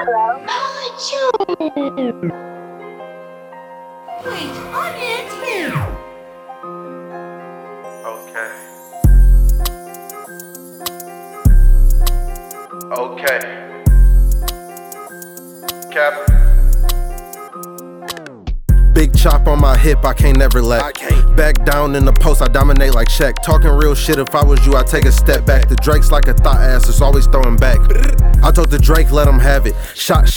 Okay. Captain. Big chop on my hip, I can't never let. Back down in the post, I dominate like Shaq. Talking real shit, if I was you, I'd take a step back. The Drake's like a thought ass, it's always throwing back. I told the Drake, let him have it. Shots,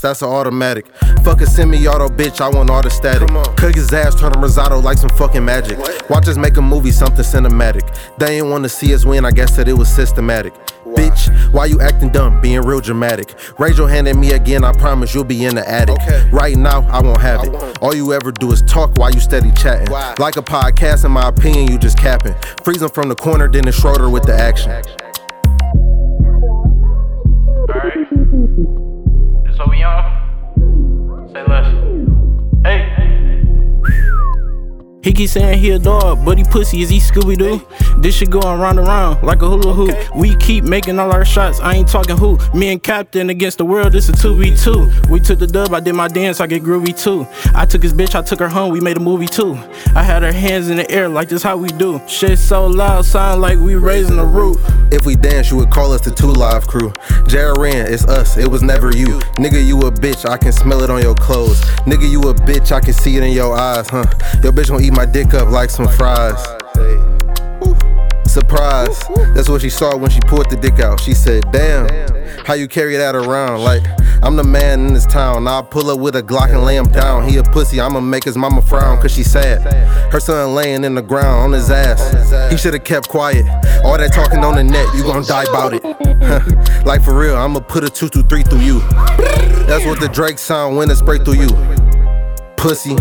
that's an automatic. Fuck a semi-auto bitch, I want all the static. Cook his ass, turn him risotto like some fucking magic. Watch us make a movie, something cinematic. They ain't wanna see us win, I guess that it was systematic. Why? Bitch, why you acting dumb, being real dramatic? Raise your hand at me again, I promise you'll be in the attic. Okay. Right now, I won't have it. All you ever do is talk while you steady chatting. Why? Like a podcast, in my opinion, you just capping. Freeze him from the corner, then it's Schroeder with the action. Alright. That's what we on. Say less. He keep saying he a dog, but he pussy, is he Scooby-Doo? Hey. This shit going round and round like a hula hoop. Okay. We keep making all our shots, I ain't talking who. Me and Captain against the world, this a 2v2. We took the dub, I did my dance, I get groovy too. I took his bitch, I took her home, we made a movie too. I had her hands in the air like this how we do. Shit so loud, sound like we raising the roof. If we dance, you would call us the 2 Live Crew. Jaren, it's us, it was never you. Nigga, you a bitch, I can smell it on your clothes. Nigga, you a bitch, I can see it in your eyes, huh? Your bitch gon' eat my dick up like some fries. Surprise, that's what she saw when she pulled the dick out. She said, damn, how you carry that around? Like, I'm the man in this town. I'll pull up with a Glock and lay him down. He a pussy, I'ma make his mama frown, cause she sad. Her son laying in the ground on his ass. He should've kept quiet. All that talking on the net, you gon' die about it. Like for real, I'ma put a 2-3 through you. That's what the Drake sound when it spray through you. Pussy.